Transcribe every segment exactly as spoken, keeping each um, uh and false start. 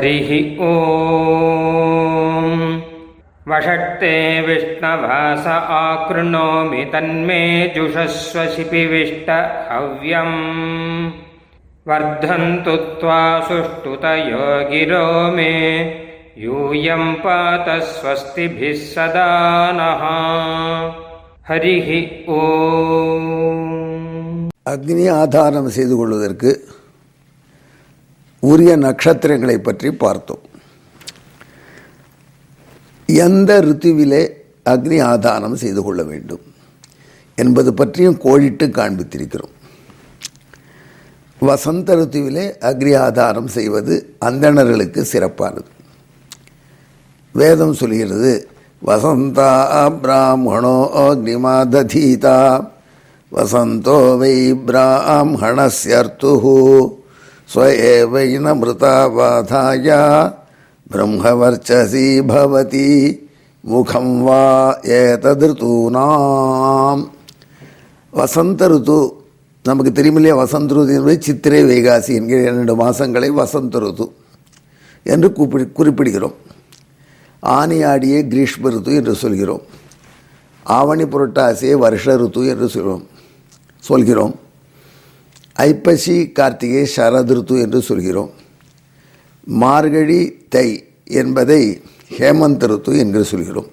ஹரிஹி ஓம். வஷட்டே விஷ்ணவாஸ ஆக்ருணோமி தன்மே ஜுஷஸ்வசிபிவிஷ்ட ஹவ்யம். வர்தந்து த்வா சுஷ்டுதயோ கிரோ மே யூயம் பாத ஸ்வஸ்திபிஸ் சதா நஹ. ஹரிஹி ஓம். அக்னியை ஆதாரம் செய்து கொள்வதற்கு உரிய நட்சத்திரங்களை பற்றி பார்த்தோம். எந்த ரித்துவிலே அக்னி ஆதானம் செய்து கொள்ள வேண்டும் என்பது பற்றியும் கோடிட்டு காண்பித்திருக்கிறோம். வசந்த ரித்துவிலே அக்னி ஆதாரம் செய்வது அந்தணர்களுக்கு சிறப்பானது. வேதம் சொல்கிறது, வசந்தா பிராமணோ அக்னிமாததீதா வசந்தோ வை பிராமணஸ்யர்த்து ஸ்வயேவைனமிருதாபாதாய பிரம்மவர்ச்சசி பவதி முகம் வா ஏததிருத்தூனாம். வசந்த ருத்து நமக்கு தெரியுமில்லையா? வசந்த ருத்து என்பது சித்திரை வைகாசி என்கிற இரண்டு மாதங்களை வசந்த ருத்து என்று கூப்பி குறிப்பிடுகிறோம். ஆனி ஆடியே கிரீஷ்ம ருத்து என்று சொல்கிறோம். ஆவணி புரட்டாசியே வருஷ ருத்து என்று சொல்கிறோம் சொல்கிறோம் ஐப்பசி கார்த்திகை சரத் ருத்து என்று சொல்கிறோம். மார்கழி தை என்பதை ஹேமந்த ருத்து என்று சொல்கிறோம்.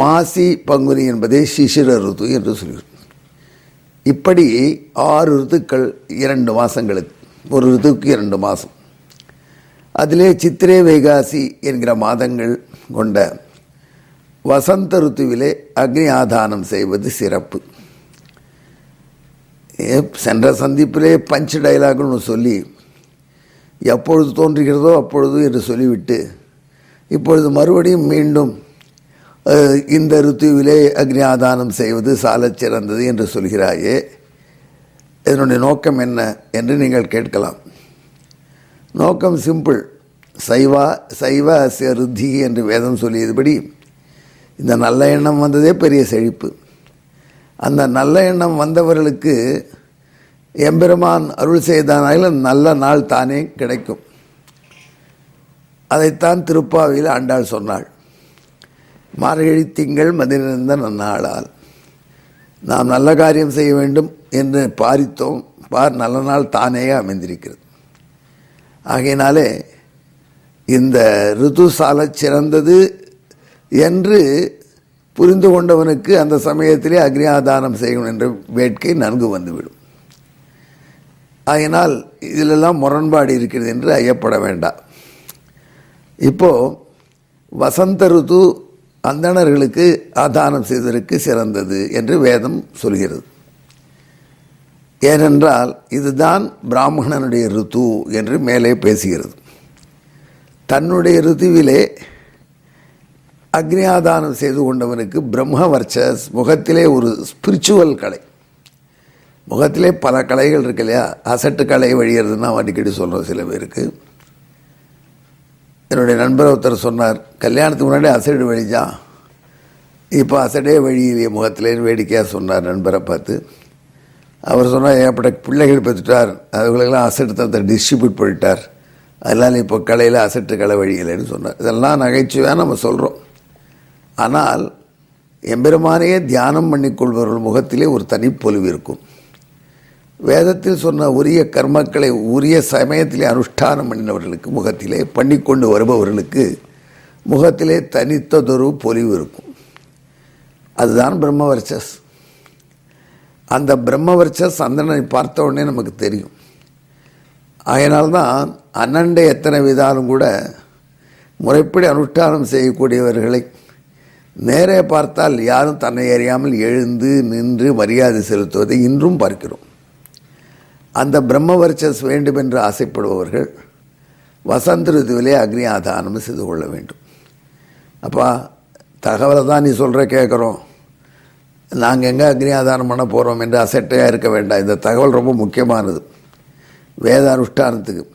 மாசி பங்குனி என்பதை சிசிர ருத்து என்று சொல்கிறோம். இப்படி ஆறு ருத்துக்கள், இரண்டு மாதங்களுக்கு ஒரு ருத்துக்கு இரண்டு மாதம். அதிலே சித்திரை வைகாசி என்கிற மாதங்கள் கொண்ட வசந்த ருத்துவிலே அக்னி ஆதானம் செய்வது சிறப்பு. சென்ற சந்திப்பிலே பஞ்ச் டைலாக்னு சொல்லி எப்பொழுது தோன்றுகிறதோ அப்பொழுது என்று சொல்லிவிட்டு இப்பொழுது மறுபடியும் மீண்டும் இந்த ருத்துவிலே அக்னி ஆதானம் செய்வது சாலச் சிறந்தது என்று சொல்கிறாயே, இதனுடைய நோக்கம் என்ன என்று நீங்கள் கேட்கலாம். நோக்கம் சிம்பிள். சைவா சைவ அஸ்ய ருத்தி என்று வேதம் சொல்லியதுபடி இந்த நல்ல எண்ணம் வந்ததே பெரிய செழிப்பு. அந்த நல்ல எண்ணம் வந்தவர்களுக்கு எம்பெருமான் அருள் செய்தானால நல்ல நாள் தானே கிடைக்கும். அதைத்தான் திருப்பாவையில் ஆண்டாள் சொன்னாள். மார்கழி திங்கள் மதிலிருந்த நன்னாளால் நாம் நல்ல காரியம் செய்ய வேண்டும் என்று பாரித்தோம், பார் நல்ல நாள் தானே அமைந்திருக்கிறது. ஆகையினாலே இந்த ரித்து சாலச் சிறந்தது என்று புரிந்து கொண்டவனுக்கு அந்த சமயத்திலே அக்னி ஆதானம் செய்யணும் என்ற வேட்கை நன்கு வந்துவிடும். ஆகையினால் இதிலெல்லாம் முரண்பாடு இருக்கிறது என்று ஐயப்பட வேண்டாம். இப்போது வசந்த ருத்து அந்தணர்களுக்கு ஆதானம் செய்வதற்கு சிறந்தது என்று வேதம் சொல்கிறது. ஏனென்றால் இதுதான் பிராமணனுடைய ரித்து என்று மேலே பேசுகிறது. தன்னுடைய ரித்துவிலே அக்னி ஆதானம் செய்து கொண்டவனுக்கு பிரம்மவர்ச்சஸ், முகத்திலே ஒரு ஸ்பிரிச்சுவல் கலை, முகத்திலே பல கலைகள் இருக்கு இல்லையா? அசட்டு கலை வழிகிறதுன்னா அடிக்கடி சொல்கிறோம் சில பேருக்கு. என்னுடைய நண்பர் ஒருத்தர் சொன்னார், கல்யாணத்துக்கு முன்னாடி அசடு வழிஞ்சான், இப்போ அசடே வழியிலே முகத்திலேன்னு வேடிக்கையாக சொன்னார் நண்பரை பார்த்து. அவர் சொன்னார், ஏற்பட்ட பிள்ளைகள் பெற்றுட்டார், அதுகளுக்கெல்லாம் அசட்டு தரத்தை டிஸ்ட்ரிபியூட் பண்ணிட்டார், அதனால் இப்போ கலையில் அசட்டு கலை வழியிலேன்னு சொன்னார். இதெல்லாம் நகைச்சுவையாக நம்ம சொல்கிறோம். ஆனால் எம்பெருமானையே தியானம் பண்ணிக்கொள்பவர்கள் முகத்திலே ஒரு தனிப்பொலிவு இருக்கும். வேதத்தில் சொன்ன உரிய கர்மக்களை உரிய சமயத்திலே அனுஷ்டானம் பண்ணினவர்களுக்கு, முகத்திலே பண்ணிக்கொண்டு வருபவர்களுக்கு முகத்திலே தனித்ததொரு பொலிவு இருக்கும். அதுதான் பிரம்மவர்ச்சஸ். அந்த பிரம்மவர்ச்சஸ் அந்தனை பார்த்த உடனே நமக்கு தெரியும். அதனால்தான் அண்ணண்டை எத்தனை விதாலும் கூட முறைப்படி அனுஷ்டானம் செய்யக்கூடியவர்களை நேரே பார்த்தால் யாரும் தன்னை அறியாமல் எழுந்து நின்று மரியாதை செலுத்துவதை இன்றும் பார்க்கிறோம். அந்த பிரம்மவர்ச்சஸ் வேண்டும் என்று ஆசைப்படுபவர்கள் வசந்த ருத்துவிலே அக்னி ஆதானம் செய்து கொள்ள வேண்டும். அப்பா, தகவலை தான் நீ சொல்கிற கேட்குறோம், நாங்கள் எங்கே அக்னி ஆதானம் பண்ண போகிறோம் என்று அசட்டையாக இருக்க வேண்டாம். இந்த தகவல் ரொம்ப முக்கியமானது வேத அனுஷ்டானத்துக்கு.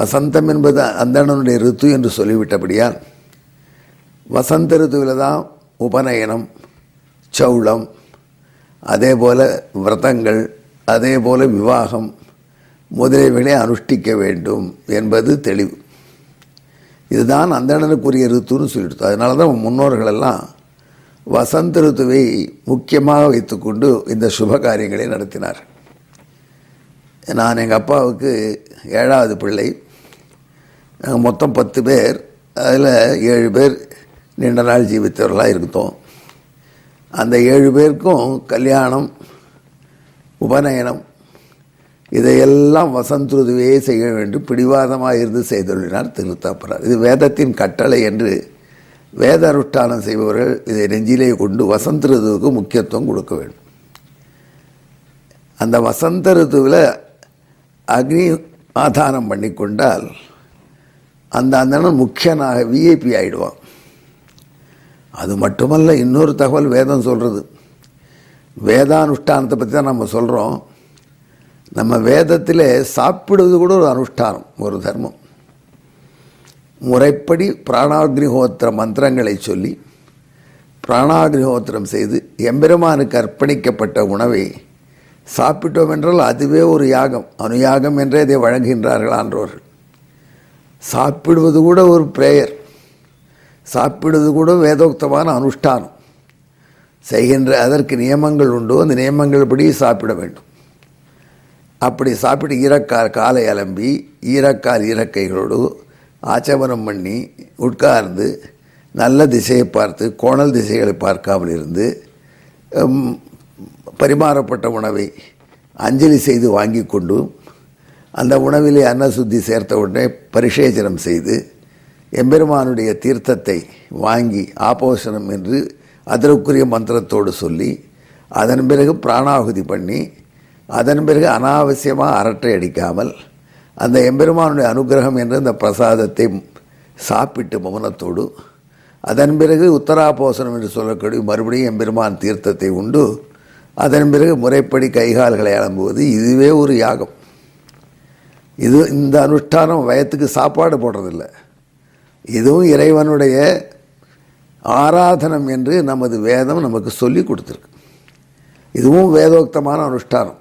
வசந்தம் என்பது அந்தணனுடைய ரித்து என்று சொல்லிவிட்டபடியால் வசந்த ருத்துவில் தான் உபநயனம், சௌளம், அதே போல் விரதங்கள், அதே போல் விவாகம், முதலியவைகளை அனுஷ்டிக்க வேண்டும் என்பது தெளிவு. இதுதான் அந்தணனுக்குரிய ரித்துன்னு சொல்லிடுது. அதனால தான் முன்னோர்களெல்லாம் வசந்த ரித்துவை முக்கியமாக வைத்துக்கொண்டு இந்த சுப காரியங்களை நடத்தினார். நான் எங்கள் அப்பாவுக்கு ஏழாவது பிள்ளை. நாங்கள் மொத்தம் பத்து பேர். அதில் ஏழு பேர் நீண்ட நாள் ஜீவித்தவர்களாக இருந்தோம். அந்த ஏழு பேருக்கும் கல்யாணம், உபநயனம் இதையெல்லாம் வசந்த ருதுவே செய்ய வேண்டும் பிடிவாதமாக இருந்து செய்தொழினார் திருத்தாப்பரார். இது வேதத்தின் கட்டளை என்று வேத அனுஷ்டானம் செய்பவர்கள் இதை நெஞ்சிலே கொண்டு வசந்த ருதுவுக்கு முக்கியத்துவம் கொடுக்க வேண்டும். அந்த வசந்த ருதுவில் அக்னி ஆதாரம் பண்ணி கொண்டால் அந்த அந்தணன் முக்கியனாக விஐபி ஆகிடுவான். அது மட்டுமல்ல, இன்னொரு தகவல் வேதம் சொல்கிறது. வேதானுஷ்டானத்தை பற்றி தான் நம்ம சொல்கிறோம். நம்ம வேதத்தில் சாப்பிடுவது கூட ஒரு அனுஷ்டானம், ஒரு தர்மம். முறைப்படி பிராணாக்னிஹோத்திர மந்திரங்களை சொல்லி பிராணாக்னிஹோத்திரம் செய்து எம்பெருமானுக்கு அர்ப்பணிக்கப்பட்ட உணவை சாப்பிட்டோம் என்றால் அதுவே ஒரு யாகம், அனுயாகம் என்றே இதை வழங்குகின்றார்களான்றவர்கள். சாப்பிடுவது கூட ஒரு பிரேயர், சாப்பிடுவது கூட வேதோக்தமான அனுஷ்டானம். செய்கின்ற அதற்கு நியமங்கள் உண்டு. அந்த நியமங்கள் படி சாப்பிட வேண்டும். அப்படி சாப்பிட்டு ஈரக்கால் காலை அலம்பி ஈரக்கால் ஈரக்கைகளோடு ஆச்சமனம் பண்ணி உட்கார்ந்து நல்ல திசையை பார்த்து கோணல் திசைகளை பார்க்காமல் இருந்து பரிமாறப்பட்ட உணவை அஞ்சலி செய்து வாங்கி கொண்டு அந்த உணவிலே அன்னசுத்தி சேர்த்த உடனே பரிசேஜனம் செய்து எம்பெருமானுடைய தீர்த்தத்தை வாங்கி ஆபோஷனம் என்று அதற்குரிய மந்திரத்தோடு சொல்லி அதன் பிறகு பிராணாகுதி பண்ணி அதன் பிறகு அனாவசியமாக அரட்டை அடிக்காமல் அந்த எம்பெருமானுடைய அனுகிரகம் என்று அந்த பிரசாதத்தை சாப்பிட்டு மௌனத்தோடு அதன் பிறகு உத்தராபோசனம் என்று சொல்லக்கூடிய மறுபடியும் எம்பெருமான் தீர்த்தத்தை உண்டு அதன் பிறகு முறைப்படி கைகால்களை அலம்புவது இதுவே ஒரு யாகம். இது இந்த அனுஷ்டானம் வயத்துக்கு சாப்பாடு போடுறதில்லை. இதுவும் இறைவனுடைய ஆராதனம் என்று நமது வேதம் நமக்கு சொல்லி கொடுத்துருக்கு. இதுவும் வேதோக்தமான அனுஷ்டானம்.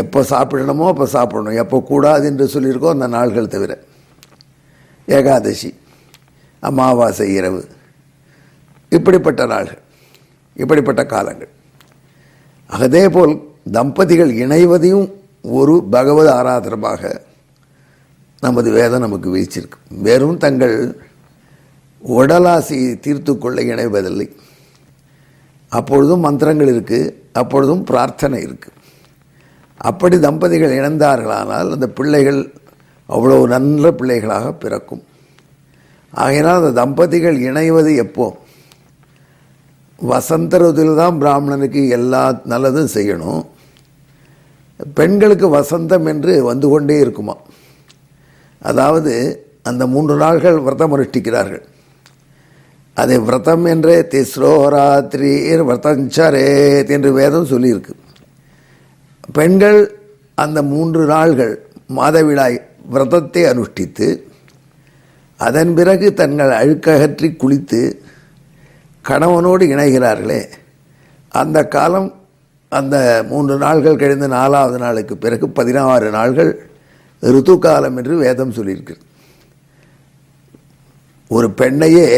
எப்போ சாப்பிடணுமோ அப்போ சாப்பிடணும், எப்போ கூடாது என்று சொல்லியிருக்கோம் அந்த நாள்கள் தவிர. ஏகாதசி, அமாவாசை இரவு, இப்படிப்பட்ட நாள்கள், இப்படிப்பட்ட காலங்கள். அதேபோல் தம்பதிகள் இணைவதையும் ஒரு பகவத் ஆராதனமாக நமது வேதம் நமக்கு வீழ்ச்சிருக்கு. வெறும் தங்கள் உடலாசி தீர்த்து கொள்ள இணைவதில்லை. அப்பொழுதும் மந்திரங்கள் இருக்குது, அப்பொழுதும் பிரார்த்தனை இருக்குது. அப்படி தம்பதிகள் இணைந்தார்களானால் அந்த பிள்ளைகள் அவ்வளோ நல்ல பிள்ளைகளாக பிறக்கும். ஆகையினால் அந்த தம்பதிகள் இணைவது எப்போ? வசந்த ருதுவில் தான் பிராமணனுக்கு எல்லா நல்லதும் செய்யணும். பெண்களுக்கு வசந்தம் என்று வந்து கொண்டே இருக்குமா. அதாவது அந்த மூன்று நாள்கள் விரதம் அனுஷ்டிக்கிறார்கள். அதை விரதம் என்றே திஸ்ரோ ராத்திரி விரதஞ்சரே என்று வேதம் சொல்லியிருக்கு. பெண்கள் அந்த மூன்று நாள்கள் மாதவிடாய் விரதத்தை அனுஷ்டித்து அதன் பிறகு தங்கள் அழுக்ககற்றி குளித்து கணவனோடு இணைகிறார்களே அந்த காலம், அந்த மூன்று நாள்கள் கழிந்து நாலாவது நாளுக்கு பிறகு பதினாறு நாள்கள் ரித்து காலம் என்று வேதம் சொல்லியிருக்கிறது. ஒரு பெண்ணையே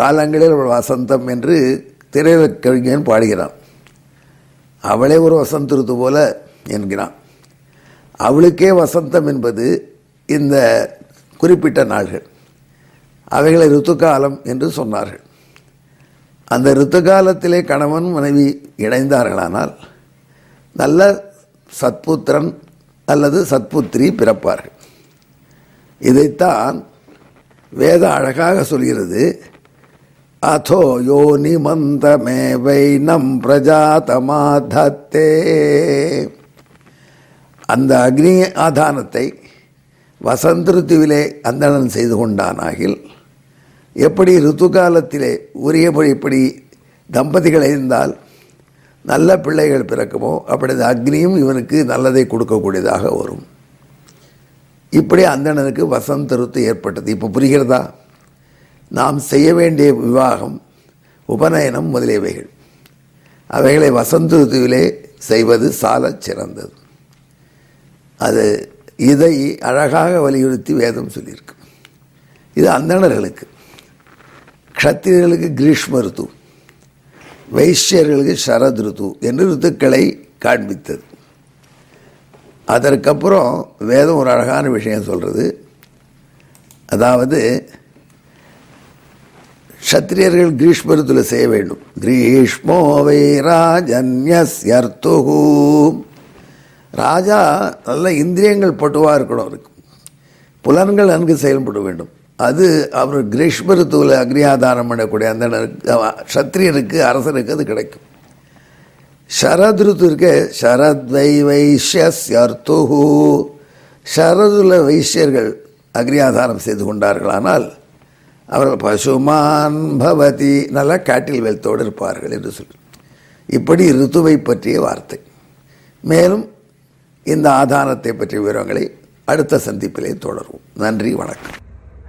காலங்களில் அவள் வசந்தம் என்று திரையிலக் கவிஞன் பாடுகிறான். அவளே ஒரு வசந்த ருத்து போல என்கிறான். அவளுக்கே வசந்தம் என்பது இந்த குறிப்பிட்ட நாள்கள். அவைகளை ரித்து காலம் என்று சொன்னார்கள். அந்த ரித்து காலத்திலே கணவன் மனைவி இணைந்தார்களானால் நல்ல சத்புத்திரன் அல்லது சத்புத்திரி பிறப்பார்கள். இதைத்தான் வேத அழகாக சொல்கிறது. அதோ யோனி மந்தமேவை நம் பிரஜாதமாதத்தே. அந்த அக்னி ஆதானத்தை வசந்த ருத்துவிலே அந்தணன் செய்து கொண்டானாகில் எப்படி ரித்து காலத்திலே உரியபடி இப்படி தம்பதிகள் இருந்தால் நல்ல பிள்ளைகள் பிறக்குமோ அப்படி அக்னியும் இவனுக்கு நல்லதை கொடுக்கக்கூடியதாக வரும். இப்படி அந்தணனுக்கு வசந்த ருத்து ஏற்பட்டது. இப்போ புரிகிறதா? நாம் செய்ய வேண்டிய விவாகம், உபநயனம் முதலியவைகள் அவைகளை வசந்த ருத்துவிலே செய்வது சால சிறந்தது. அது இதை அழகாக வலியுறுத்தி வேதம் சொல்லியிருக்கு. இது அந்தணர்களுக்கு. க்ஷத்திரியர்களுக்கு கிரீஷ்ம ரித்து, வைஷ்யர்களுக்கு சரத் ரித்து என்று ரித்துக்களை காண்பித்தது. அதற்கப்புறம் வேதம் ஒரு அழகான விஷயம் சொல்கிறது. அதாவது க்ஷத்திரியர்கள் கிரீஷ்ம ரித்துவில் செய்ய வேண்டும். கிரீஷ்மோ வைராஜன்யஸ்யர்த்து, ராஜா நல்ல இந்திரியங்கள் பட்டுவாக இருக்கணும், இருக்கு புலன்கள் நன்கு செயல்பட வேண்டும். அது அவர் கிரீஷ்ம ரித்துவில் அக்னியாதானம் பண்ணக்கூடிய அந்த க்ஷத்திரியருக்கு அரசனுக்கு அது கிடைக்கும். சரத் ரித்து இருக்க, சரத் வை வைஷ்யஸ்யர்த்து, சரதுல வைஷ்யர்கள் அக்னியாதானம் செய்து கொண்டார்களானால் அவர்கள் பசுமான் பவதி, நல்லா கேட்டில் வெல்த்தோடு இருப்பார்கள் என்று சொல்லி, இப்படி ரித்துவை பற்றிய வார்த்தை. மேலும் இந்த ஆதானத்தை பற்றிய விவரங்களை அடுத்த சந்திப்பிலே தொடரும். நன்றி, வணக்கம்.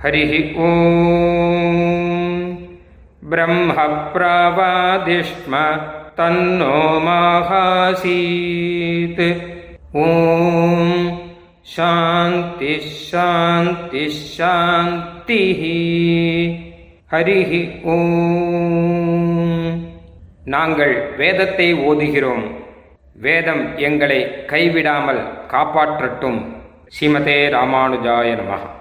ஹரிஹி ஓம். பிரம்ம பிரவாதிஷ்ம தன்னோ மகாசீத். ஓம் சாந்தி சாந்தி சாந்தி. ஹரிஹி ஓம். நாங்கள் வேதத்தை ஓதுகிறோம், வேதம் எங்களை கைவிடாமல் காப்பாற்றட்டும். ஸ்ரீமதே ராமானுஜாய நமஹ.